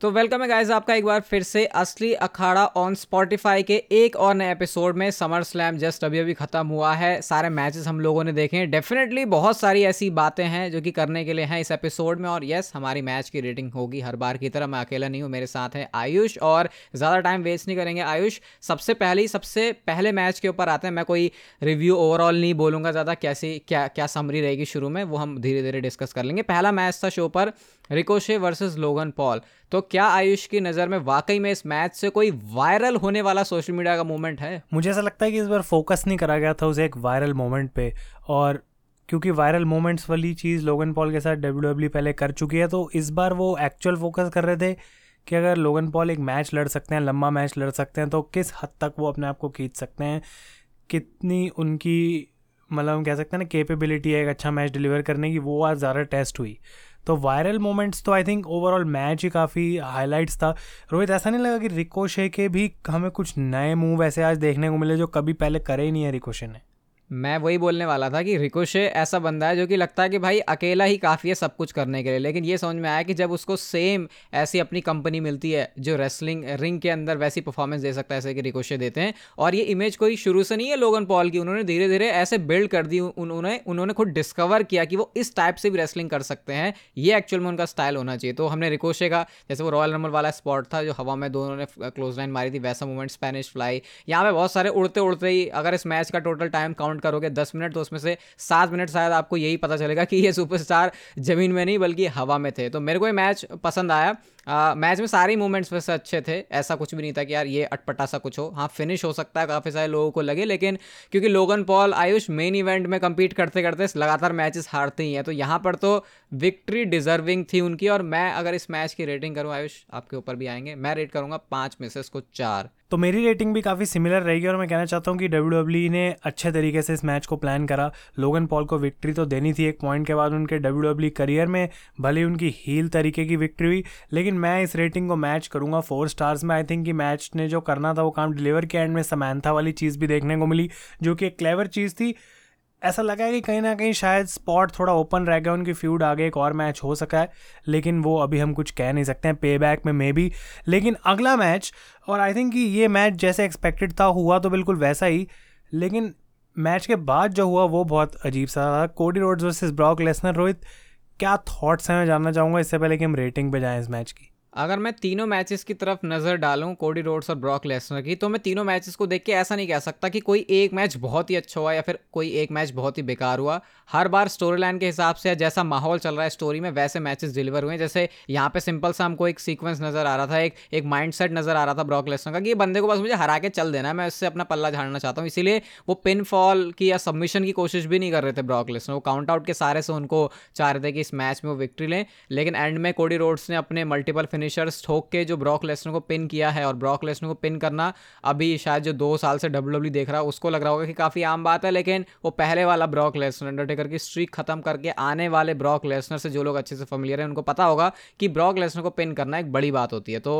तो वेलकम है गाइस आपका एक बार फिर से असली अखाड़ा ऑन स्पॉटिफाई के एक और नए एपिसोड में। समर स्लैम जस्ट अभी ख़त्म हुआ है, सारे मैचेस हम लोगों ने देखे। डेफिनेटली बहुत सारी ऐसी बातें हैं जो कि करने के लिए हैं इस एपिसोड में। और यस, हमारी मैच की रेटिंग होगी हर बार की तरह। मैं अकेला नहीं हूँ, मेरे साथ है आयुष, और ज़्यादा टाइम वेस्ट नहीं करेंगे। आयुष, सबसे पहले मैच के ऊपर आते हैं। मैं कोई रिव्यू ओवरऑल नहीं बोलूँगा ज़्यादा, क्या समरी रहेगी शुरू में वो हम धीरे धीरे डिस्कस कर लेंगे। पहला मैच था शो पर, रिकोशे वर्सेस लोगन पॉल। तो क्या आयुष की नज़र में वाकई में इस मैच से कोई वायरल होने वाला सोशल मीडिया का मोमेंट है? मुझे ऐसा लगता है कि इस बार फोकस नहीं करा गया था उसे एक वायरल मोमेंट पे, और क्योंकि वायरल मोमेंट्स वाली चीज़ लोगन पॉल के साथ WWE पहले कर चुकी है, तो इस बार वो एक्चुअल फोकस कर रहे थे कि अगर लोगन पॉल एक मैच लड़ सकते हैं, लंबा मैच लड़ सकते हैं, तो किस हद तक वो अपने आप को खींच सकते हैं, कितनी उनकी मतलब हम कह सकते हैं ना कैपेबिलिटी है एक अच्छा मैच डिलीवर करने की, वो आज ज़्यादा टेस्ट हुई। तो वायरल मोमेंट्स तो आई थिंक ओवरऑल मैच ही काफ़ी हाईलाइट्स था। रोहित, ऐसा नहीं लगा कि रिकोशे के भी हमें कुछ नए मूव ऐसे आज देखने को मिले जो कभी पहले करे ही नहीं है रिकोशे ने? मैं वही बोलने वाला था कि रिकोशे ऐसा बंदा है जो कि लगता है कि भाई अकेला ही काफ़ी है सब कुछ करने के लिए, लेकिन ये समझ में आया कि जब उसको सेम ऐसी अपनी कंपनी मिलती है जो रेसलिंग रिंग के अंदर वैसी परफॉर्मेंस दे सकता है ऐसे कि रिकोशे देते हैं। और ये इमेज कोई शुरू से नहीं है लोगन पॉल की, उन्होंने धीरे धीरे ऐसे बिल्ड कर दी। उन्होंने खुद डिस्कवर किया कि वो इस टाइप से भी रेसलिंग कर सकते हैं, ये एक्चुअल में उनका स्टाइल होना चाहिए। तो हमने रिकोशे का, जैसे वो रॉयल रंबल वाला स्पॉट था जो हवा में दोनों ने क्लोज लाइन मारी थी, वैसा मूवमेंट स्पेनिश फ्लाई, यहाँ पे बहुत सारे उड़ते उड़ते ही। अगर इस मैच का टोटल टाइम काउंट करोगे 10 मिनट, तो उसमें से 7 मिनट शायद आपको यही पता चलेगा कि ये सुपरस्टार जमीन में नहीं बल्कि हवा में थे। तो मेरे को ये मैच पसंद आया। मैच में सारे मोमेंट्स वैसे अच्छे थे, ऐसा कुछ भी नहीं था कि यार ये अटपटा सा कुछ हो। हाँ, फिनिश हो सकता है काफ़ी सारे लोगों को लगे, लेकिन क्योंकि Logan Paul Ayush main event में कम्पीट करते करते लगातार मैचेस हारते ही हैं, तो यहाँ पर तो विक्ट्री डिजर्विंग थी उनकी। और मैं अगर इस मैच की रेटिंग करूँ, आयुष आपके ऊपर भी आएंगे, मैं रेट करूँगा 5 में से इसको 4। तो मेरी रेटिंग भी काफ़ी सिमिलर रहेगी, और मैं कहना चाहता हूँ कि WWE ने अच्छे तरीके से इस मैच को प्लान करा। लोगन पॉल को विक्ट्री तो देनी थी एक पॉइंट के बाद उनके WWE करियर में, भले उनकी हील तरीके की विक्ट्री हुई, लेकिन मैं इस रेटिंग को मैच करूँगा 4 स्टार्स में। आई थिंक कि मैच ने जो करना था वो काम डिलीवर किया। एंड में समैंथा वाली चीज़ भी देखने को मिली जो कि एक क्लेवर चीज़ थी। ऐसा लगा है कि कहीं ना कहीं शायद स्पॉट थोड़ा ओपन रह गया, उनकी फ्यूड आगे एक और मैच हो सका है, लेकिन वो अभी हम कुछ कह नहीं सकते हैं, पे बैक में मे बी। लेकिन अगला मैच, और आई थिंक कि ये मैच जैसे एक्सपेक्टेड था हुआ तो बिल्कुल वैसा ही, लेकिन मैच के बाद जो हुआ वो बहुत अजीब सा था। Cody Rhodes versus Brock Lesnar. Rohit, क्या थॉट्स हैं? मैं जानना चाहूँगा इससे पहले कि हम रेटिंग पे जाएँ इस मैच की। अगर मैं तीनों मैचेस की तरफ नज़र डालूं, कोडी रोड्स और ब्रॉक लेसनर की, तो मैं तीनों मैचेस को देख के ऐसा नहीं कह सकता कि कोई एक मैच बहुत ही अच्छा हुआ या फिर कोई एक मैच बहुत ही बेकार हुआ। हर बार स्टोरी लाइन के हिसाब से जैसा माहौल चल रहा है स्टोरी में वैसे मैचेस डिलीवर हुए हैं। जैसे यहाँ पे सिंपल सा हमको एक सीक्वेंस नज़र आ रहा था, एक माइंड सेट नज़र आ रहा था ब्रॉक लेसनर का कि ये बंदे को बस मुझे हरा के चल देना है, मैं इससे अपना पल्ला झाड़ना चाहता हूँ। इसीलिए वो पिन फॉल की या सबमिशन की कोशिश भी नहीं कर रहे थे ब्रॉक लेसनर, वो काउंट आउट के सारे से उनको चाह रहे थे कि इस मैच में वो विक्ट्री लें। लेकिन एंड में कोडी रोड्स ने अपने मल्टीपल फिनिशर्स ठोक के जो ब्रॉक लेसनर को पिन किया है, और ब्रॉक लेसनर को पिन करना अभी शायद जो 2 साल से WWE देख रहा है उसको लग रहा होगा कि काफ़ी आम बात है, लेकिन वो पहले वाला ब्रॉक लेसनर, अंडरटेकर की स्ट्रीक खत्म करके आने वाले ब्रॉक लेसनर से जो लोग अच्छे से फेमिलियर हैं उनको पता होगा कि ब्रॉक लेसनर को पिन करना एक बड़ी बात होती है। तो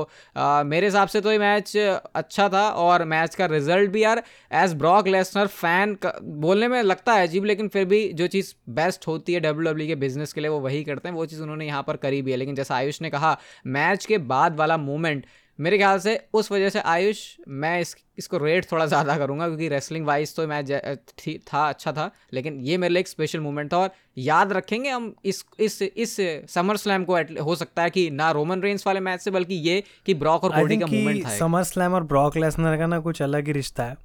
मेरे हिसाब से तो ये मैच अच्छा था, और मैच का रिजल्ट भी यार एज ब्रॉक लेसनर फैन बोलने में लगता है अजीब, लेकिन फिर भी जो चीज़ बेस्ट होती है WWE के बिजनेस के लिए वो वही करते हैं, वो चीज़ उन्होंने यहाँ पर करी भी है। लेकिन जैसा आयुष ने कहा, मैच के बाद वाला मोमेंट मेरे ख्याल से उस वजह से आयुष मैं इसको रेट थोड़ा ज़्यादा करूँगा, क्योंकि रेसलिंग वाइज तो मैच ठीक था, अच्छा था, लेकिन ये मेरे लिए एक स्पेशल मोमेंट था। और याद रखेंगे हम इस समर स्लैम को, हो सकता है कि ना रोमन रेंस वाले मैच से, बल्कि ये कि ब्रॉक और कोडी का मोमेंट था। समर स्लैम और ब्रॉक लेसनर का ना कुछ अलग ही रिश्ता है,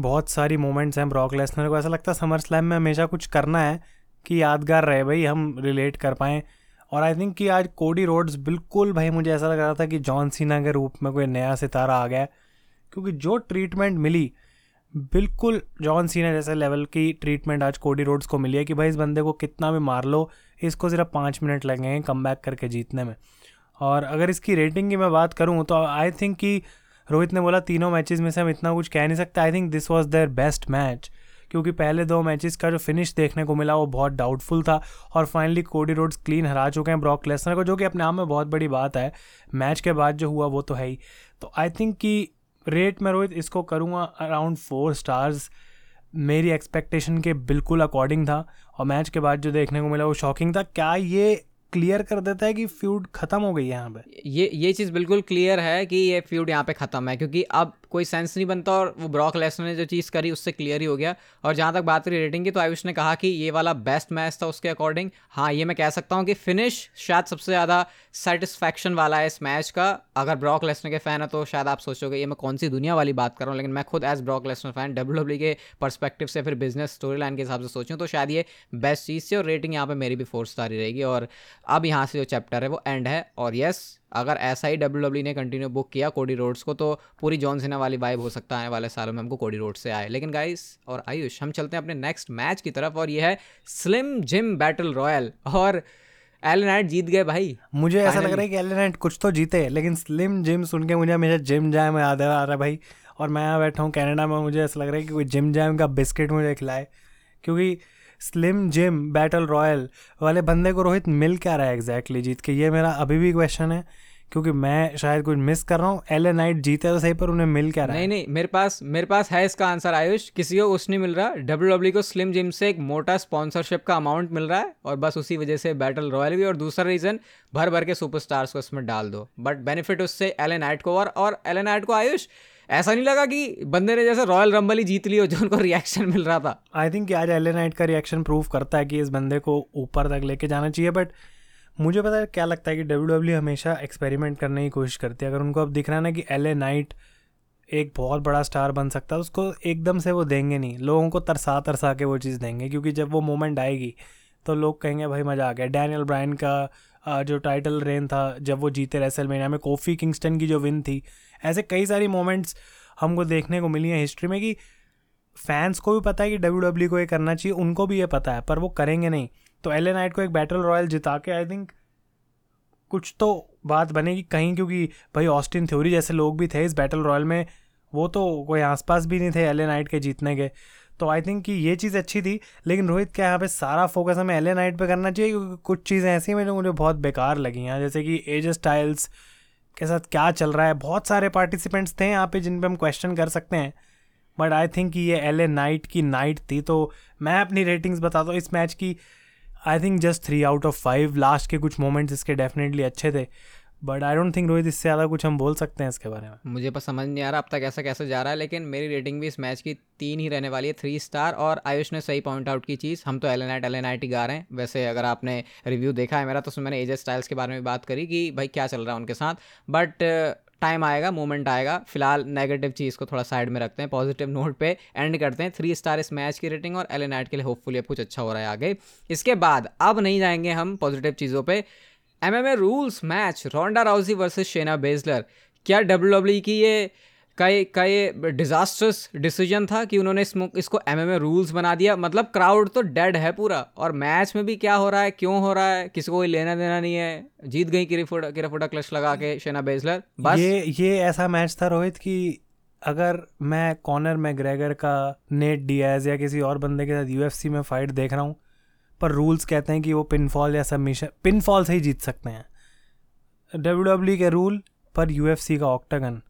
बहुत सारी मोमेंट्स हैं। ब्रॉक लेसनर को ऐसा लगता है समर स्लैम में हमेशा कुछ करना है कि यादगार रहे, भाई हम रिलेट कर पाएँ। और आई थिंक कि आज कोडी रोड्स बिल्कुल, भाई मुझे ऐसा लग रहा था कि जॉन सीना के रूप में कोई नया सितारा आ गया, क्योंकि जो ट्रीटमेंट मिली बिल्कुल जॉन सीना जैसे लेवल की ट्रीटमेंट आज कोडी रोड्स को मिली है कि भाई इस बंदे को कितना भी मार लो, इसको सिर्फ 5 मिनट लगेंगे कमबैक करके जीतने में। और अगर इसकी रेटिंग की मैं बात करूँ तो आई थिंक कि रोहित ने बोला तीनों मैचेस में से हम इतना कुछ कह नहीं सकते। I think this was their best match, क्योंकि पहले 2 मैचेस का जो फिनिश देखने को मिला वो बहुत डाउटफुल था, और फाइनली कोडी रोड्स क्लीन हरा चुके हैं ब्रॉक लेसनर को, जो कि अपने आप में बहुत बड़ी बात है। मैच के बाद जो हुआ वो तो है ही। तो आई थिंक कि रेट में रोहित इसको करूँगा अराउंड 4 स्टार्स, मेरी एक्सपेक्टेशन के बिल्कुल अकॉर्डिंग था। और मैच के बाद जो देखने को मिला वो शॉकिंग था। क्या ये क्लियर कर देता है कि फ्यूड खत्म हो गई है यहाँ पे। ये चीज़ बिल्कुल क्लियर है कि ये फ्यूड यहाँ पे खत्म है, क्योंकि अब कोई सेंस नहीं बनता और वो ब्रॉक लेसनर ने जो चीज़ करी उससे क्लियर ही हो गया। और जहाँ तक बात करी रेटिंग की, तो आयुष ने कहा कि ये वाला बेस्ट मैच था उसके अकॉर्डिंग। हाँ, ये मैं कह सकता हूँ कि फिनिश शायद सबसे ज़्यादा सेटिस्फैक्शन वाला है इस मैच का। अगर ब्रॉक लेसनर के फ़ैन है तो शायद आप सोचोगे ये मैं कौन सी दुनिया वाली बात कर रहा हूँ, लेकिन मैं खुद as Brock Lesnar fan WWE के पर्सपेक्टिव से, फिर बिजनेस स्टोरी लाइन के हिसाब से सोचूँ तो शायद ये बेस्ट चीज़ थी। और रेटिंग यहाँ पर मेरी भी 4 स्टार ही रहेगी। और अब यहाँ से जो चैप्टर है वो एंड है। और यस, अगर ऐसा ही WWE ने कंटिन्यू बुक किया कोडी रोड्स को, तो पूरी जॉन सीना वाली वाइब हो सकता है आने वाले सालों में हमको कोडी रोड्स से आए। लेकिन गाइस और आयुष, हम चलते हैं अपने नेक्स्ट मैच की तरफ, और ये है स्लिम जिम बैटल रॉयल। और एल नाइट जीत गए भाई। मुझे ऐसा लग रहा है कि एल नाइट कुछ तो जीते, लेकिन स्लिम जिम सुन के मुझे हमेशा जिम जैम याद आ रहा भाई। और मैं यहाँ बैठा हूँ कनाडा में, मुझे ऐसा लग रहा है कि कोई जिम जैम का बिस्किट मुझे खिलाए, क्योंकि स्लिम जिम बैटल रॉयल वाले बंदे को रोहित मिल क्या रहा है एग्जैक्टली जीत के, ये मेरा अभी भी क्वेश्चन है, क्योंकि मैं शायद कुछ मिस कर रहा हूँ। एलए नाइट जीते तो सही, पर उन्हें मिल क्या रहा है? नहीं, मेरे पास है इसका आंसर आयुष। किसी को कुछ नहीं मिल रहा। WWE को स्लिम जिम से एक मोटा स्पॉन्सरशिप का अमाउंट मिल रहा है, और बस उसी वजह से बैटल रॉयल भी। और दूसरा रीज़न, भर के सुपरस्टार्स को इसमें डाल दो, बट बेनिफिट उससे एलए नाइट को। और एलए नाइट को आयुष ऐसा नहीं लगा कि बंदे ने जैसे रॉयल रंबल ही जीत ली हो, जो उनको रिएक्शन मिल रहा था। आई थिंक आज एलए नाइट का रिएक्शन प्रूव करता है कि इस बंदे को ऊपर तक लेके जाना चाहिए। बट मुझे पता है क्या लगता है कि WWE हमेशा एक्सपेरिमेंट करने की कोशिश करती है। अगर उनको अब दिख रहा है ना कि एलए नाइट एक बहुत बड़ा स्टार बन सकता है, उसको एकदम से वो देंगे नहीं, लोगों को तरसा के वो चीज़ देंगे, क्योंकि जब वो मोमेंट आएगी तो लोग कहेंगे भाई मज़ा आ गया। डैनियल ब्रायन का जो टाइटल रेन था जब वो जीते रेसलमेनिया में, कोफी किंगस्टन की जो विन थी, ऐसे कई सारी मोमेंट्स हमको देखने को मिली हैं हिस्ट्री में कि फैंस को भी पता है कि WWE को ये करना चाहिए, उनको भी ये पता है, पर वो करेंगे नहीं। तो एलए नाइट को एक बैटल रॉयल जिता के आई थिंक कुछ तो बात बनेगी कहीं, क्योंकि भाई ऑस्टिन थ्योरी जैसे लोग भी थे इस बैटल रॉयल में, वो तो कोई आसपास भी नहीं थे एलए नाइट के जीतने के। तो आई थिंक कि ये चीज़ अच्छी थी। लेकिन रोहित, क्या यहाँ पे सारा फोकस हमें एलए नाइट पे करना चाहिए? क्योंकि कुछ चीज़ें ऐसी हैं जो मुझे बहुत बेकार लगी हैं, जैसे कि एजे स्टाइल्स के साथ क्या चल रहा है। बहुत सारे पार्टिसिपेंट्स थे यहाँ पे जिन पे हम क्वेश्चन कर सकते हैं, बट आई थिंक ये एलए नाइट की नाइट थी। तो मैं अपनी रेटिंग्स बताता हूँ इस मैच की। I think just 3/5। लास्ट के कुछ मोमेंट्स इसके डेफिनेटली अच्छे थे, but I don't think Rohit इससे ज़्यादा कुछ हम बोल सकते हैं इसके बारे में। मुझे बस समझ नहीं आ रहा अब तक ऐसा कैसे जा रहा है। लेकिन मेरी रेटिंग भी इस मैच की 3 ही रहने वाली है, 3 स्टार। और आयुष ने सही पॉइंट आउट की चीज़, हम तो एलए नाइट ही गा रहे हैं। वैसे अगर आपने रिव्यू देखा है मेरा, तो उसमें मैंने एजे स्टाइल्स के बारे में बात करी कि भाई क्या चल रहा है उनके साथ, बट टाइम आएगा, मोमेंट आएगा। फिलहाल नेगेटिव चीज़ को थोड़ा साइड में रखते हैं, पॉजिटिव नोट पे एंड करते हैं। 3 स्टार इस मैच की रेटिंग, और एलए नाइट के लिए होपफुली अब कुछ अच्छा हो रहा है आगे। इसके बाद अब नहीं जाएंगे हम पॉजिटिव चीज़ों पे। MMA rules match, Ronda Rousey versus Shayna Baszler. क्या WWE की ये का ये डिजास्टर्स डिसीजन था कि उन्होंने इसको MMA रूल्स बना दिया? मतलब क्राउड तो डेड है पूरा, और मैच में भी क्या हो रहा है, क्यों हो रहा है, किसी को कोई लेना देना नहीं है। जीत गई किराफोड़ा क्लच लगा के शेना बेजलर। बस ये ऐसा मैच था रोहित कि अगर मैं कॉनर मैग्रेगर का, नेट डियाज या किसी और बंदे के साथ UFC में फाइट देख रहा हूँ, पर रूल्स कहते हैं कि वो पिनफॉल या सबमिशन, पिनफॉल से ही जीत सकते हैं WWE के रूल पर UFC का ऑक्टागन।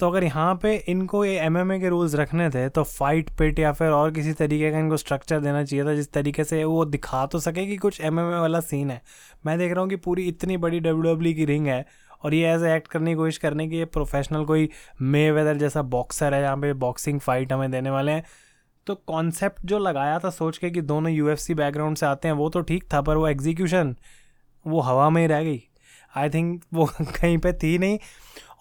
तो अगर यहाँ पे इनको ये MMA के रूल्स रखने थे तो फाइट पिट या फिर और किसी तरीके का इनको स्ट्रक्चर देना चाहिए था, जिस तरीके से वो दिखा तो सके कि कुछ MMA वाला सीन है। मैं देख रहा हूँ कि पूरी इतनी बड़ी WWE की रिंग है, और ये ऐसे एक्ट करने की कोशिश करने की ये प्रोफेशनल कोई मेवेदर जैसा बॉक्सर है जहाँ पे बॉक्सिंग फाइट हमें देने वाले हैं। तो कॉन्सेप्ट जो लगाया था सोच के कि दोनों UFC बैकग्राउंड से आते हैं वो तो ठीक था, पर वो एग्जीक्यूशन वो हवा में ही रह गई। आई थिंक वो कहीं पे थी नहीं।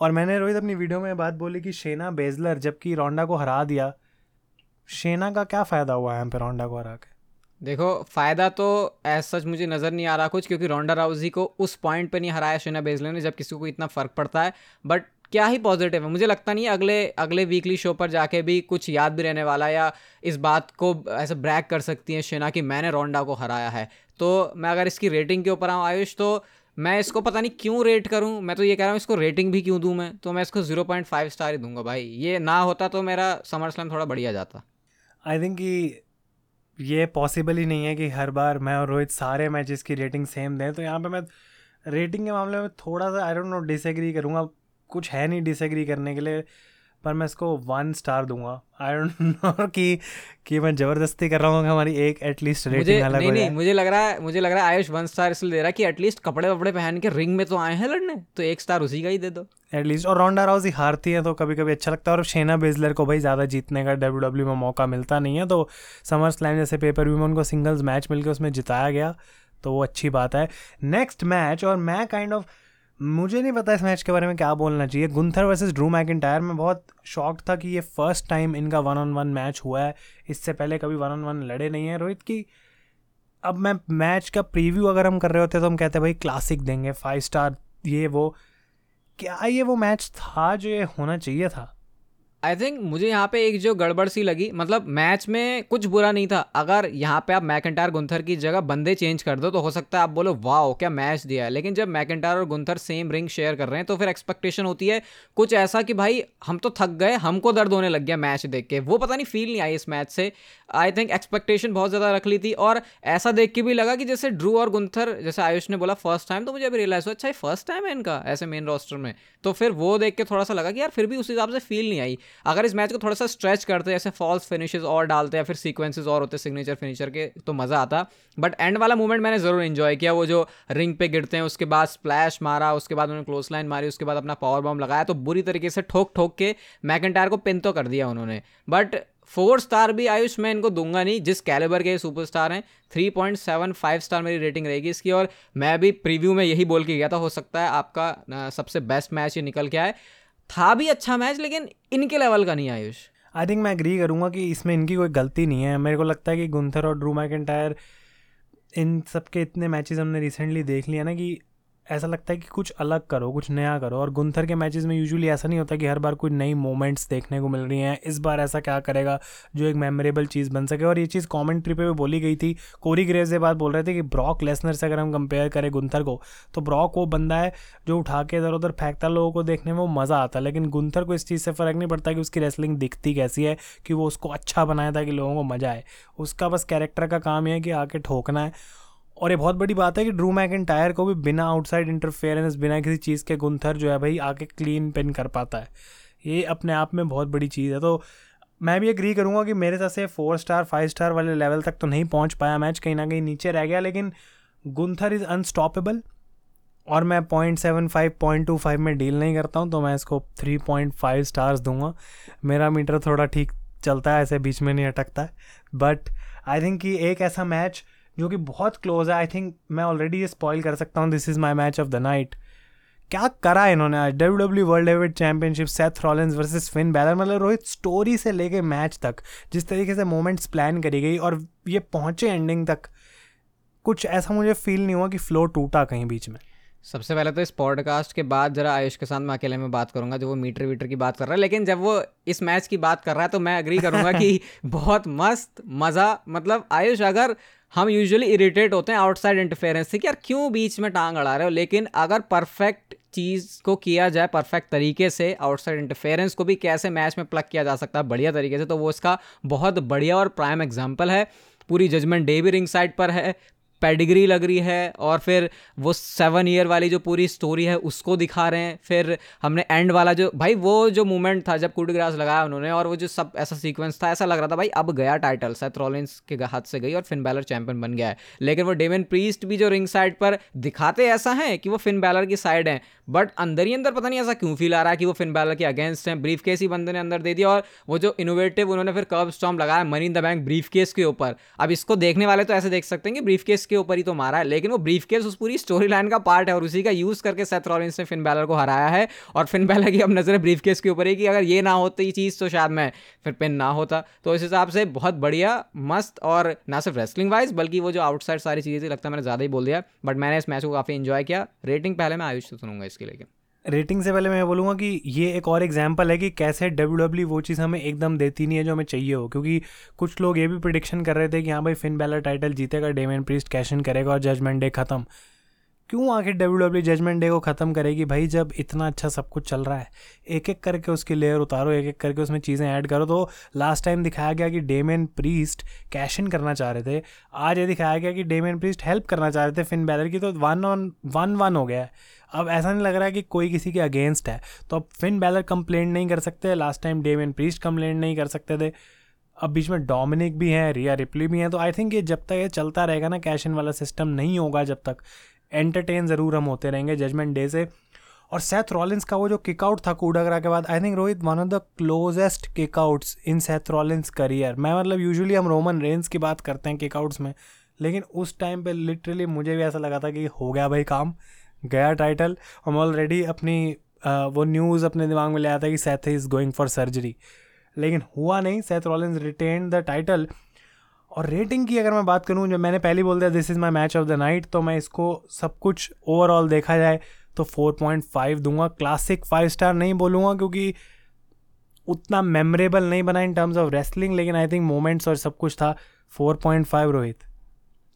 और मैंने रोहित अपनी वीडियो में बात बोली कि शेना बेजलर जबकि रोंडा को हरा दिया, शेना का क्या फ़ायदा हुआ यहाँ पे रोंडा को हरा के? देखो, फ़ायदा तो ऐसा सच मुझे नज़र नहीं आ रहा कुछ, क्योंकि रोंडा राउजी को उस पॉइंट पर नहीं हराया शेना बेजलर ने जब किसी को इतना फ़र्क पड़ता है। बट क्या ही पॉजिटिव है, मुझे लगता नहीं है अगले वीकली शो पर जाके भी कुछ याद भी रहने वाला, या इस बात को ऐसे ब्रैग कर सकती है शेना कि मैंने रोंडा को हराया है। तो मैं अगर इसकी रेटिंग के ऊपर आऊँ आयुष, तो मैं इसको पता नहीं क्यों रेट करूँ। मैं तो ये कह रहा हूँ इसको रेटिंग भी क्यों दूँ मैं, तो मैं इसको 0.5 स्टार ही दूंगा भाई। ये ना होता तो मेरा समरस्लैम थोड़ा बढ़िया जाता। आई थिंक कि ये पॉसिबल ही नहीं है कि हर बार मैं और रोहित सारे मैचेस की रेटिंग सेम दें। तो यहाँ पर मैं रेटिंग के मामले में थोड़ा सा आई डोंट नो डिसएग्री करूँगा, कुछ है नहीं डिसएग्री करने के लिए। पर मैं इसको 1 स्टार दूंगा। आई डोंट नो कि मैं जबरदस्ती कर रहा हूँ कि हमारी एक एटलीस्ट रेटिंग अलग हो जाए। मुझे लग रहा है आयुष 1 स्टार इसलिए दे रहा है कि एटलीस्ट कपड़े वपड़े पहन के रिंग में तो आए हैं लड़ने, तो 1 स्टार उसी का ही दे दो एटलीस्ट। और रोंडा राउजी हारती है तो कभी कभी अच्छा लगता है, और शेना बेजलर को भाई ज़्यादा जीतने का WWE में मौका मिलता नहीं है, तो समर स्लैम जैसे पेपर व्यू में उनको सिंगल्स मैच मिलकर उसमें जिताया गया, तो वो अच्छी बात है। नेक्स्ट मैच, और मैं काइंड ऑफ मुझे नहीं पता इस मैच के बारे में क्या बोलना चाहिए, गुंथर वर्सेस ड्रू मैकिंटायर में बहुत शॉक था कि ये फर्स्ट टाइम इनका 1-on-1 मैच हुआ है, इससे पहले कभी 1-on-1 लड़े नहीं है। रोहित की अब मैं मैच का प्रीव्यू अगर हम कर रहे होते तो हम कहते भाई क्लासिक देंगे, 5 स्टार ये वो। क्या ये वो मैच था जो ये होना चाहिए था? आई थिंक मुझे यहाँ पे एक जो गड़बड़ सी लगी, मतलब मैच में कुछ बुरा नहीं था, अगर यहाँ पे आप मैकिंटायर गुंथर की जगह बंदे चेंज कर दो तो हो सकता है आप बोलो वाओ क्या मैच दिया है, लेकिन जब मैकिंटायर और गुंथर सेम रिंग शेयर कर रहे हैं तो फिर एक्सपेक्टेशन होती है कुछ ऐसा कि भाई हम तो थक गए, हमको दर्द होने लग गया मैच देख के, वो पता नहीं फील नहीं आई इस मैच से। आई थिंक एक्सपेक्टेशन बहुत ज़्यादा रख ली थी, और ऐसा देख के भी लगा कि जैसे ड्रू और गुंथर, जैसे आयुष ने बोला फर्स्ट टाइम, तो मुझे अभी रियलाइज़ हुआ अच्छा ये फर्स्ट टाइम है इनका ऐसे मेन रोस्टर में, तो फिर वो देख के थोड़ा सा लगा कि यार फिर भी उस हिसाब से फील नहीं आई। अगर इस मैच को थोड़ा सा स्ट्रेच करते हैं, ऐसे फॉल्स फिनिशेस और डालते हैं, फिर सीक्वेंसेस और होते सिग्नेचर फिनिशर के, तो मज़ा आता। बट एंड वाला मोमेंट मैंने ज़रूर एंजॉय किया, वो जो रिंग पे गिरते हैं, उसके बाद स्प्लैश मारा, उसके बाद उन्होंने क्लोज लाइन मारी, उसके बाद अपना पावर बॉम्ब लगाया, तो बुरी तरीके से ठोक ठोक के मैकिंटायर को पिन तो कर दिया उन्होंने। बट 4 स्टार भी आयुष मैं इनको दूंगा नहीं, जिस कैलेबर के सुपरस्टार हैं। 3.75 स्टार मेरी रेटिंग रहेगी इसकी, और मैं भी प्रीव्यू में यही बोल के गया था हो सकता है आपका सबसे बेस्ट मैच ये निकल के आए। था भी अच्छा मैच, लेकिन इनके लेवल का नहीं आयुष। आई थिंक मैं एग्री करूँगा कि इसमें इनकी कोई गलती नहीं है। मेरे को लगता है कि गुंथर और ड्रू मैकिंटायर, इन सब के इतने मैचेस हमने रिसेंटली देख लिया ना, कि ऐसा लगता है कि कुछ अलग करो, कुछ नया करो। और गुंथर के मैचेस में यूजुअली ऐसा नहीं होता कि हर बार कोई नई मोमेंट्स देखने को मिल रही हैं, इस बार ऐसा क्या करेगा जो एक मेमोरेबल चीज़ बन सके। और ये चीज़ कमेंट्री पे भी बोली गई थी, कोरी ग्रेव्स ये बात बोल रहे थे कि ब्रॉक लेसनर से अगर हम कंपेयर करें गुंथर को, तो ब्रॉक वो बंदा है जो उठा के इधर उधर फेंकता, लोगों को देखने में वो मज़ा आता, लेकिन गुंथर को इस चीज़ से फ़र्क नहीं पड़ता कि उसकी रेसलिंग दिखती कैसी है, कि वो उसको अच्छा बनाया था कि लोगों को मज़ा आए। उसका बस कैरेक्टर का काम यह है कि आके ठोकना है। और ये बहुत बड़ी बात है कि ड्रू मैकिंटायर को भी बिना आउटसाइड इंटरफेरेंस, बिना किसी चीज़ के गुंथर जो है भाई आके क्लीन पिन कर पाता है, ये अपने आप में बहुत बड़ी चीज़ है। तो मैं भी एग्री करूँगा कि मेरे साथ से 4 स्टार 5 स्टार वाले लेवल तक तो नहीं पहुँच पाया, मैच कहीं ना कहीं नीचे रह गया, लेकिन गुंथर इज़ अनस्टॉपेबल और मैं 0.75 0.25 में डील नहीं करता हूँ, तो मैं इसको 3.5 स्टार्स दूंगा। मेरा मीटर थोड़ा ठीक चलता है, ऐसे बीच में नहीं अटकता है। बट आई थिंक कि एक ऐसा मैच जो कि बहुत क्लोज है, आई थिंक मैं ऑलरेडी ये स्पॉइल कर सकता हूँ, this is my match of the night. क्या करा इन्होंने आज, WWE world heavyweight championship, Seth Rollins versus Finn Balor, मतलब रोहित स्टोरी से लेके मैच तक जिस तरीके से मोमेंट्स प्लान करी गई और ये पहुँचे एंडिंग तक, कुछ ऐसा मुझे फील नहीं हुआ कि फ्लो टूटा कहीं बीच में। सबसे पहले तो इस पॉडकास्ट के बाद जरा आयुष के साथ मैं अकेले में बात करूंगा जो वो मीटर वीटर की बात कर रहा है, लेकिन जब वो इस मैच की बात कर रहा है तो मैं एग्री करूंगा कि बहुत मस्त मज़ा, मतलब आयुष अगर हम यूजुअली इरिटेट होते हैं आउटसाइड इंटरफेरेंस से कि यार क्यों बीच में टांग अड़ा रहे हो, लेकिन अगर परफेक्ट चीज़ को किया जाए परफेक्ट तरीके से, आउटसाइड इंटरफेरेंस को भी कैसे मैच में प्लग किया जा सकता है बढ़िया तरीके से, तो वो इसका बहुत बढ़िया और प्राइम एग्जाम्पल है। पूरी जजमेंट डे भी रिंग साइड पर है, पेडिग्री लग रही है, और फिर वो 7 ईयर वाली जो पूरी स्टोरी है उसको दिखा रहे हैं। फिर हमने एंड वाला जो भाई वो जो मोमेंट था जब कूड ग्रास लगाया उन्होंने, और वो जो सब ऐसा सीक्वेंस था, ऐसा लग रहा था भाई अब गया टाइटल, सेथ रॉलिन्स के हाथ से गई और फिन बैलर चैंपियन बन गया है। लेकिन वो डेमन प्रीस्ट भी जो रिंग साइड पर दिखाते ऐसा है कि वो फिन बैलर की साइड है, बट अंदर ही अंदर पता नहीं ऐसा क्यों फील आ रहा है कि वो फिन बैलर के अगेंस्ट हैं। ब्रीफ केस ही बंदे ने अंदर दे दिया, और वो जो इनोवेटिव उन्होंने फिर कर्ब स्टॉर्म लगाया money in the bank briefcase के ऊपर। अब इसको देखने वाले तो ऐसे देख सकते हैं कि ब्रीफ केस के ऊपर ही तो मारा है, लेकिन वो ब्रीफकेस उस पूरी स्टोरी लाइन का पार्ट है और उसी का यूज करके सेथ रॉलिन्स ने फिन बैलर को हराया है। और फिन बैलर की अब नजरें ब्रीफकेस के ऊपर है कि अगर ये ना होती ये चीज़ तो शायद मैं फिर पिन ना होता। तो इस हिसाब से बहुत बढ़िया मस्त, और ना सिर्फ रेसलिंग वाइज बल्कि वो जो आउटसाइड सारी चीज़ें, लगता है मैंने ज़्यादा ही बोल दिया, बट मैंने इस मैच को काफ़ी इन्जॉय किया। रेटिंग पहले मैं आयुष से सुनूंगा इसकी, लेकिन रेटिंग से पहले मैं बोलूँगा कि ये एक और एग्जाम्पल है कि कैसे WWE वो चीज़ हमें एकदम देती नहीं है जो हमें चाहिए हो, क्योंकि कुछ लोग ये भी प्रेडिक्शन कर रहे थे कि हाँ भाई फिन बैलर टाइटल जीतेगा, डेमियन प्रीस्ट कैश इन करेगा और जजमेंट डे खत्म। क्यों आखिर WWE जजमेंट डे को ख़त्म करेगी भाई, जब इतना अच्छा सब कुछ चल रहा है। एक एक करके उसकी लेयर उतारो, एक एक करके उसमें चीज़ें ऐड करो। तो लास्ट टाइम दिखाया गया कि डेमियन प्रीस्ट कैश इन करना चाह रहे थे, आज ये दिखाया गया कि डेमियन प्रीस्ट हेल्प करना चाह रहे थे फिन बैलर की, तो वन हो गया है। अब ऐसा नहीं लग रहा है कि कोई किसी के अगेंस्ट है, तो अब फिन बैलर कंप्लेंट नहीं कर सकते, last time Damian Priest complaint नहीं कर सकते थे, अब बीच में डोमिनिक भी हैं, रिया रिप्ली भी हैं। तो आई थिंक ये जब तक ये चलता रहेगा ना, कैश इन वाला सिस्टम नहीं होगा, जब तक एंटरटेन ज़रूर हम होते रहेंगे जजमेंट डे से। और सेथ रॉलिन्स का वो जो किकआउट था कूडागरा के बाद, I think Rohit one of the closest kickouts in Seth Rollins career. मैं मतलब यूजुअली हम रोमन रेंस की बात करते हैं किकआउट्स में, लेकिन उस टाइम पे लिटरली मुझे भी ऐसा लगा था कि हो गया भाई काम, गया टाइटल। हम ऑलरेडी अपनी वो न्यूज़ अपने दिमाग में ले आया था कि Seth is going for surgery, लेकिन हुआ नहीं, Seth Rollins retain the title. और रेटिंग की अगर मैं बात करूं, जो मैंने पहले बोल दिया this is my match of the night, तो मैं इसको सब कुछ ओवरऑल देखा जाए तो 4.5 दूंगा। क्लासिक 5 स्टार नहीं बोलूँगा क्योंकि उतना मेमोरेबल नहीं बना इन टर्म्स ऑफ रेसलिंग, लेकिन आई थिंक मोमेंट्स और सब कुछ था। 4.5 रोहित,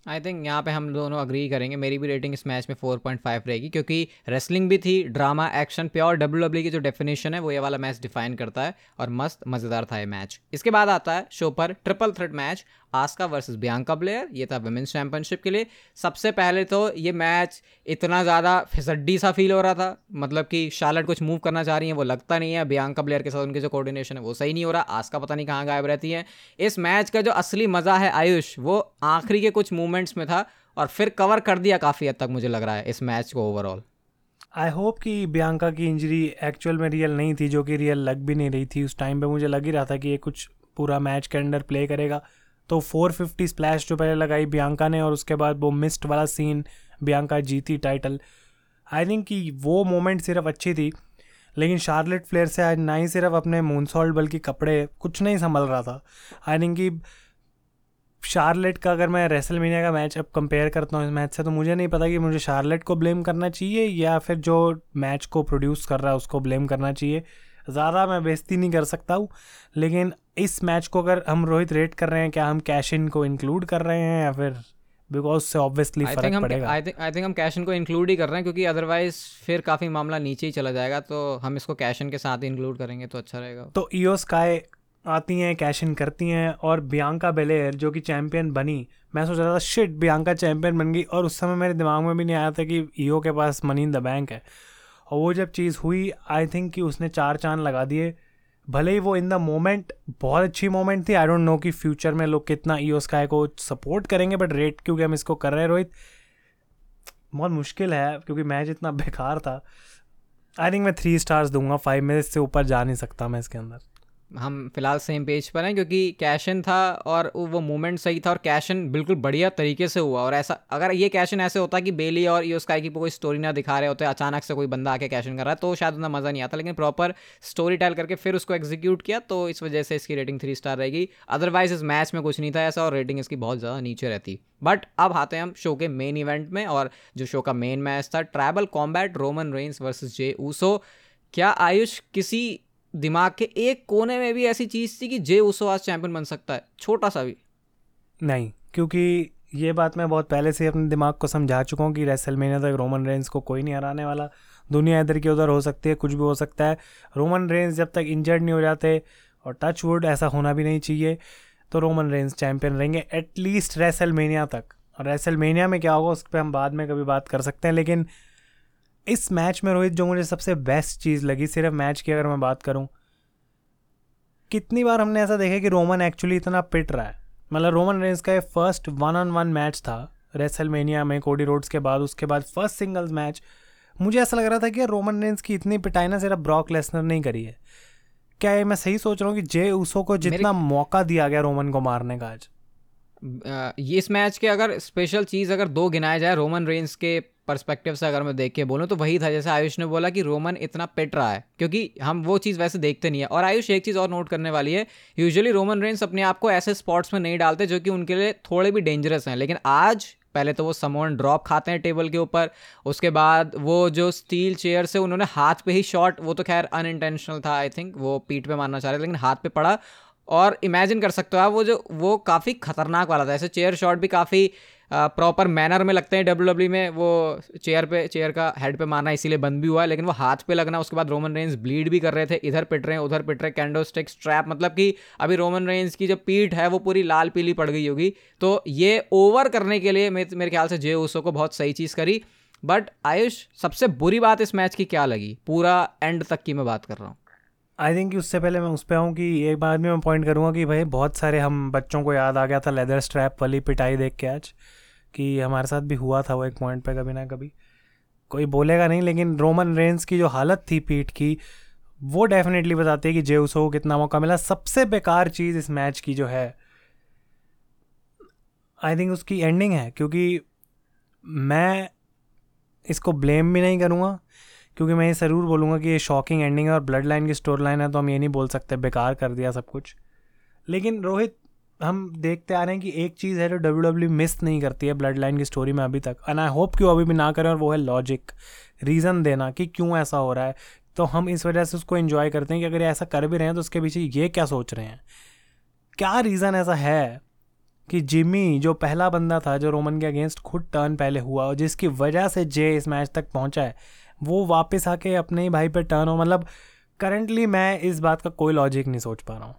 आई थिंक यहाँ पे हम दोनों अग्री करेंगे। मेरी भी रेटिंग इस मैच में 4.5 रहेगी, क्योंकि रेसलिंग भी थी, ड्रामा, एक्शन, प्योर WWE की जो डेफिनेशन है वो ये वाला मैच डिफाइन करता है, और मस्त मज़ेदार था ये मैच। इसके बाद आता है शो पर triple threat match, Asuka versus Bianca Belair, ये था वुमेंस चैंपियनशिप के लिए। सबसे पहले तो ये मैच इतना ज़्यादा फिसड्डी सा फील हो रहा था, मतलब कि शार्लेट कुछ मूव करना चाह रही है वो लगता नहीं है, बियांका ब्लेयर के साथ उनके जो कोऑर्डिनेशन है वो सही नहीं हो रहा, आस्का पता नहीं कहाँ गायब रहती है। इस मैच का जो असली मज़ा है आयुष, वो आखिरी के कुछ मूवमेंट्स में था, और फिर कवर कर दिया काफ़ी हद तक मुझे लग रहा है इस मैच को ओवरऑल। आई होप कि बियांका की इंजरी एक्चुअल में रियल नहीं थी, जो कि रियल लग भी नहीं रही थी उस टाइम पर, मुझे लग ही रहा था कि ये कुछ पूरा मैच के अंडर प्ले करेगा। तो 450 स्प्लैश जो पहले लगाई बियांका ने, और उसके बाद वो मिस्ट वाला सीन, बियांका जीती टाइटल। आई थिंक कि वो मोमेंट सिर्फ अच्छी थी, लेकिन शार्लेट फ्लेयर से आज ना ही सिर्फ अपने मूनसॉल्ट बल्कि कपड़े कुछ नहीं संभल रहा था। आई थिंक कि शार्लेट का अगर मैं रेसलमेनिया का मैच अब कंपेयर करता हूँ इस मैच से, तो मुझे नहीं पता कि मुझे शार्लेट को ब्लेम करना चाहिए या फिर जो मैच को प्रोड्यूस कर रहा है उसको ब्लेम करना चाहिए। ज़्यादा मैं बेइज्जती नहीं कर सकता हूँ, लेकिन इस मैच को अगर हम रोहित रेट कर रहे हैं, क्या हम कैश इन को इंक्लूड कर रहे हैं या फिर, बिकॉज उससे ऑब्वियसली फर्क पड़ेगा। आई थिंक हम कैश इन को इंक्लूड ही कर रहे हैं, क्योंकि अदरवाइज फिर काफ़ी मामला नीचे ही चला जाएगा, तो हम इसको कैश इन के साथ ही इंक्लूड करेंगे तो अच्छा रहेगा। तो इयो स्काई आती हैं, कैश इन करती हैं, और बियांका बेलेयर जो कि चैम्पियन बनी, मैं सोच रहा था शिट बियांका चैम्पियन बन गई, और उस समय मेरे दिमाग में भी नहीं आया था कि इयो के पास मनी इन द बैंक है। और वो जब चीज़ हुई, आई थिंक कि उसने 4 चांद लगा दिए, भले ही वो इन द मोमेंट बहुत अच्छी मोमेंट थी। आई डोंट नो कि फ्यूचर में लोग कितना इयो स्काई को सपोर्ट करेंगे, बट रेट क्योंकि हम इसको कर रहे हैं रोहित, बहुत मुश्किल है क्योंकि मैच इतना बेकार था। आई थिंक मैं 3 स्टार्स दूंगा, 5 में से ऊपर जा नहीं सकता मैं इसके अंदर। हम फिलहाल सेम पेज पर हैं, क्योंकि कैश इन था और वो मोमेंट सही था, और कैश इन बिल्कुल बढ़िया तरीके से हुआ। और ऐसा अगर ये कैश इन ऐसे होता कि बेली और इयो स्काई की कोई स्टोरी ना दिखा रहे होते, अचानक से कोई बंदा आके कैश इन कर रहा है, तो शायद उतना मज़ा नहीं आता, लेकिन प्रॉपर स्टोरी टेल करके फिर उसको एग्जीक्यूट किया, तो इस वजह से इसकी रेटिंग 3 स्टार रहेगी। अदरवाइज इस मैच में कुछ नहीं था ऐसा, और रेटिंग इसकी बहुत ज़्यादा नीचे रहती। बट अब आते हैं हम शो के मेन इवेंट में, और जो शो का मेन मैच था tribal combat, Roman Reigns versus Jey Uso. क्या आयुष किसी दिमाग के एक कोने में भी ऐसी चीज़ थी कि जे उसो आज चैंपियन बन सकता है, छोटा सा भी नहीं? क्योंकि ये बात मैं बहुत पहले से अपने दिमाग को समझा चुका हूँ कि रेसलमेनिया तक रोमन रेंस को कोई नहीं हराने वाला। दुनिया इधर की उधर हो सकती है, कुछ भी हो सकता है। रोमन रेंस जब तक इंजर्ड नहीं हो जाते, और टच वुड ऐसा होना भी नहीं चाहिए, तो रोमन रेंस चैम्पियन रहेंगे एटलीस्ट रेसलमेनिया तक। और रेसलमेनिया में क्या होगा उस पर हम बाद में कभी बात कर सकते हैं। लेकिन इस मैच में रोहित जो मुझे सबसे बेस्ट चीज़ लगी, सिर्फ मैच की अगर मैं बात करूं, कितनी बार हमने ऐसा देखा कि रोमन एक्चुअली इतना पिट रहा है। मतलब रोमन रेंस का ये फर्स्ट 1-on-1 मैच था रेसलमेनिया में कोडी रोड्स के बाद, उसके बाद फर्स्ट सिंगल्स मैच। मुझे ऐसा लग रहा था कि रोमन रेंस की इतनी पिटाई ना सिर्फ ब्रॉक लेसनर नहीं करी है। क्या ये मैं सही सोच रहा हूँ कि जे उसो को जितना मौका दिया गया रोमन को मारने का, आज ये इस मैच के अगर स्पेशल चीज़ अगर दो गिनाए जाए रोमन रेंस के पर्सपेक्टिव से अगर मैं देख के बोलूँ, तो वही था जैसे आयुष ने बोला कि रोमन इतना पिट रहा है, क्योंकि हम वो चीज़ वैसे देखते नहीं है। और आयुष एक चीज़ और नोट करने वाली है, यूजुअली रोमन रेंस अपने आप को ऐसे स्पॉट्स में नहीं डालते जो कि उनके लिए थोड़े भी डेंजरस हैं, लेकिन आज पहले तो वो समोन ड्रॉप खाते हैं टेबल के ऊपर, उसके बाद वो जो स्टील चेयर से उन्होंने हाथ पे ही शॉट, वो तो खैर अनइंटेंशनल था, आई थिंक वो पीठ पे मारना चाह रहे थे लेकिन हाथ पे पड़ा। और इमेजिन कर सकते हो आप, वो काफ़ी खतरनाक वाला था, ऐसे चेयर शॉट भी काफ़ी प्रॉपर मैनर में लगते हैं WWE में। वो चेयर का हेड पे मारना इसीलिए बंद भी हुआ है, लेकिन वो हाथ पे लगना, उसके बाद रोमन रेंस ब्लीड भी कर रहे थे, इधर पिट रहे हैं उधर पिट रहे, कैंडल स्टिक स्ट्रैप, मतलब कि अभी रोमन रेंस की जो पीठ है वो पूरी लाल पीली पड़ गई होगी। तो ये ओवर करने के लिए मेरे ख्याल से जे उसो को बहुत सही चीज़ करी। बट आयुष, सबसे बुरी बात इस मैच की क्या लगी? पूरा एंड तक की मैं बात कर रहा हूँ। आई थिंक उससे पहले मैं उस पर आऊँ कि एक बाद में मैं पॉइंट करूँगा कि भाई बहुत सारे हम बच्चों को याद आ गया था लेदर स्ट्रैप वाली पिटाई देख के आज, कि हमारे साथ भी हुआ था वो एक पॉइंट पे कभी ना कभी। कोई बोलेगा नहीं, लेकिन रोमन रेंस की जो हालत थी पीठ की, वो डेफिनेटली बताती है कि जे उसो को कितना मौका मिला। सबसे बेकार चीज़ इस मैच की जो है आई थिंक उसकी एंडिंग है, क्योंकि मैं इसको ब्लेम भी नहीं करूँगा, क्योंकि मैं ये ज़रूर बोलूँगा कि ये शॉकिंग एंडिंग है और ब्लड लाइन की स्टोरी लाइन है, तो हम ये नहीं बोल सकते बेकार कर दिया सब कुछ। लेकिन रोहित, हम देखते आ रहे हैं कि एक चीज़ है जो WWE मिस नहीं करती है ब्लड लाइन की स्टोरी में अभी तक, एंड आई होप कि वो अभी भी ना करें, और वो है लॉजिक, रीज़न देना कि क्यों ऐसा हो रहा है। तो हम इस वजह से उसको एंजॉय करते हैं कि अगर ऐसा कर भी रहे हैं तो उसके पीछे ये क्या सोच रहे हैं, क्या रीज़न ऐसा है कि जिमी जो पहला बंदा था जो रोमन के अगेंस्ट खुद टर्न पहले हुआ और जिसकी वजह से जे इस मैच तक पहुँचा है, वो वापस आके अपने ही भाई पे टर्न हो। मतलब करंटली मैं इस बात का कोई लॉजिक नहीं सोच पा रहा हूँ।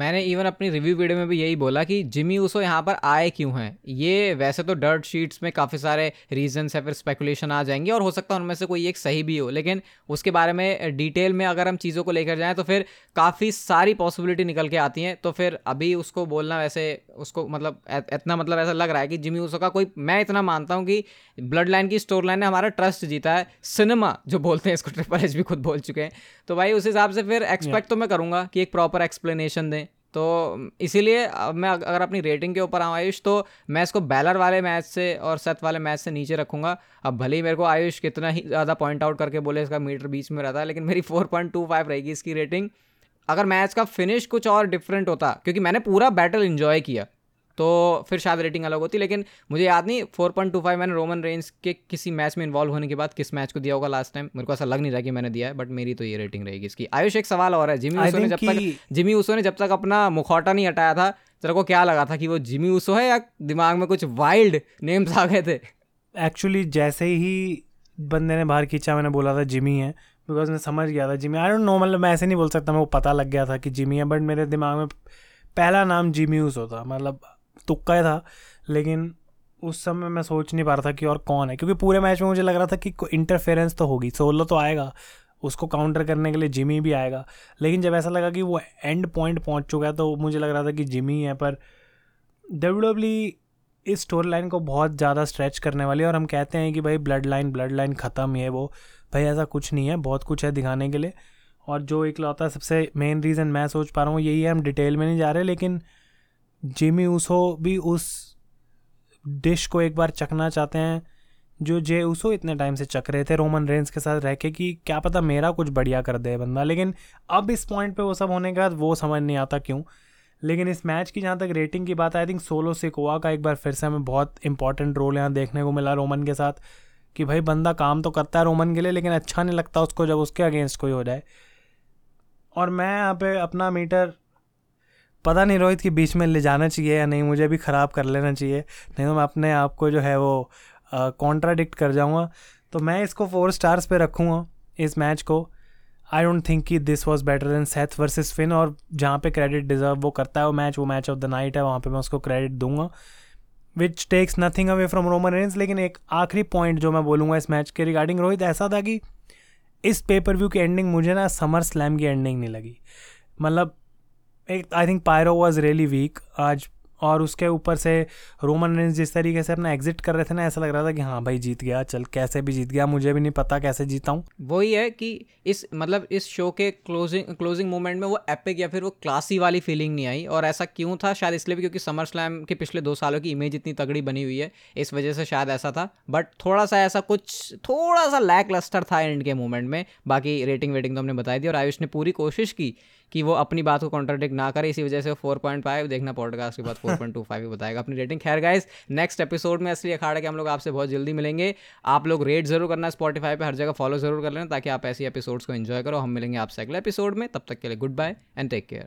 मैंने इवन अपनी रिव्यू वीडियो में भी यही बोला कि जिमी उसो यहाँ पर आए क्यों हैं। ये वैसे तो डर्ट शीट्स में काफ़ी सारे रीजंस है, फिर स्पेकुलेशन आ जाएंगे और हो सकता है उनमें से कोई एक सही भी हो, लेकिन उसके बारे में डिटेल में अगर हम चीज़ों को लेकर जाएँ तो फिर काफ़ी सारी पॉसिबिलिटी निकल के आती हैं। तो फिर अभी उसको बोलना, वैसे उसको मतलब इतना मतलब ऐसा लग रहा है कि जिमी उसो का कोई, मैं इतना मानता हूँ कि ब्लड लाइन की स्टोरी लाइन ने हमारा ट्रस्ट जीता है, सिनेमा जो बोलते हैं इसको, ट्रिपल एच भी खुद बोल चुके हैं। तो भाई उस हिसाब से फिर एक्सपेक्ट तो मैं करूँगा कि एक प्रॉपर एक्सप्लेनेशन दें। तो इसीलिए मैं अगर अपनी रेटिंग के ऊपर आऊँ आयुष, तो मैं इसको बैलर वाले मैच से और सेथ वाले मैच से नीचे रखूँगा। अब भले ही मेरे को आयुष कितना ही ज़्यादा पॉइंट आउट करके बोले, इसका मीटर बीच में रहता है, लेकिन मेरी 4.25 रहेगी इसकी रेटिंग। अगर मैच का फिनिश कुछ और डिफरेंट होता, क्योंकि मैंने पूरा बैटल इन्जॉय किया, तो फिर शायद रेटिंग अलग होती, लेकिन मुझे याद नहीं 4.25 मैंने रोमन रेंस के किसी मैच में इन्वॉल्व होने के बाद किस मैच को दिया होगा लास्ट टाइम, मेरे को ऐसा लग नहीं रहा कि मैंने दिया है, बट मेरी तो ये रेटिंग रहेगी इसकी। आयुष, एक सवाल और है, जिमी उसो ने जब तक अपना मुखौटा नहीं हटाया था, तेरे को क्या लगा था कि वो जिमी उसो है या दिमाग में कुछ वाइल्ड नेम्स आ गए थे? एक्चुअली जैसे ही बंदे ने बाहर खींचा, मैंने बोला था जिमी है, बिकॉज मैं समझ गया था जिमी। आई डोंट नो, मतलब मैं ऐसे नहीं बोल सकता, मेरे को पता लग गया था कि जिमी है, बट मेरे दिमाग में पहला नाम जिमी उसो था, मतलब तुक्का ही था, लेकिन उस समय मैं सोच नहीं पा रहा था कि और कौन है, क्योंकि पूरे मैच में मुझे लग रहा था कि इंटरफेरेंस तो होगी, सोलो तो आएगा, उसको काउंटर करने के लिए जिमी भी आएगा। लेकिन जब ऐसा लगा कि वो एंड पॉइंट पहुंच चुका है, तो मुझे लग रहा था कि जिमी है। पर WWE इस स्टोरी लाइन को बहुत ज़्यादा स्ट्रेच करने वाली है, और हम कहते हैं कि भाई ब्लड लाइन ख़त्म है वो, भाई ऐसा कुछ नहीं है, बहुत कुछ है दिखाने के लिए। और जो इकलौता सबसे मेन रीज़न मैं सोच पा रहा हूँ यही है, हम डिटेल में नहीं जा रहे, लेकिन जिमी उसो भी उस डिश को एक बार चखना चाहते हैं जो जे उसो इतने टाइम से चख रहे थे रोमन रेंस के साथ रह के, कि क्या पता मेरा कुछ बढ़िया कर दे बंदा। लेकिन अब इस पॉइंट पे वो सब होने के बाद वो समझ नहीं आता क्यों। लेकिन इस मैच की जहाँ तक रेटिंग की बात, आई थिंक सोलो सिकोआ का एक बार फिर से हमें बहुत इंपॉर्टेंट रोल यहाँ देखने को मिला रोमन के साथ, कि भाई बंदा काम तो करता है रोमन के लिए, लेकिन अच्छा नहीं लगता उसको जब उसके अगेंस्ट कोई हो जाए। और मैं यहाँ पे अपना मीटर पता नहीं रोहित कि बीच में ले जाना चाहिए या नहीं, मुझे भी ख़राब कर लेना चाहिए, नहीं तो मैं अपने आप को जो है वो कॉन्ट्राडिक्ट कर जाऊँगा। तो मैं इसको 4 stars पे रखूँगा इस मैच को। आई डोंट थिंक कि this was better than Seth versus Finn, और जहाँ पे क्रेडिट डिज़र्व वो करता है, वो मैच ऑफ द नाइट है, वहाँ पे मैं उसको क्रेडिट दूंगा, which takes nothing away from Roman Reigns. लेकिन एक आखिरी पॉइंट जो मैं बोलूँगा इस मैच के रिगार्डिंग रोहित, ऐसा था कि इस पेपर व्यू की एंडिंग मुझे ना समर स्लैम की एंडिंग नहीं लगी। मतलब एक I think pyro was really weak आज, और उसके ऊपर से रोमन रेंस जिस तरीके से अपना एग्जिट कर रहे थे ना, ऐसा लग रहा था कि हाँ भाई जीत गया, चल कैसे भी जीत गया, मुझे भी नहीं पता कैसे जीता हूँ। वही है कि इस मतलब इस शो के क्लोजिंग मोमेंट में वो एपिक या फिर वो क्लासी वाली फीलिंग नहीं आई। और ऐसा क्यों था? शायद इसलिए भी क्योंकि समर स्लैम के पिछले 2 सालों की इमेज इतनी तगड़ी बनी हुई है, इस वजह से शायद ऐसा था। बट थोड़ा सा ऐसा कुछ थोड़ा सा लैक लस्टर था एंड के मोमेंट में। बाकी रेटिंग वेटिंग तो हमने बताई दी, और आयुष ने पूरी कोशिश की कि वो अपनी बात को कॉन्ट्राडिक्ट ना करे, इसी वजह से 4.5 देखना पॉडकास्ट के बाद 4.25 भी बताएगा अपनी रेटिंग। खैर गाइस, नेक्स्ट एपिसोड में असली अखाड़ा के हम लोग आपसे बहुत जल्दी मिलेंगे। आप लोग रेट जरूर करना, स्पॉटिफाई पे हर जगह फॉलो जरूर कर लेना, ताकि आप ऐसी एपिसोड्स को एंजॉय करो। हम मिलेंगे आपसे अगले एपिसोड में, तब तक के लिए goodbye and take care.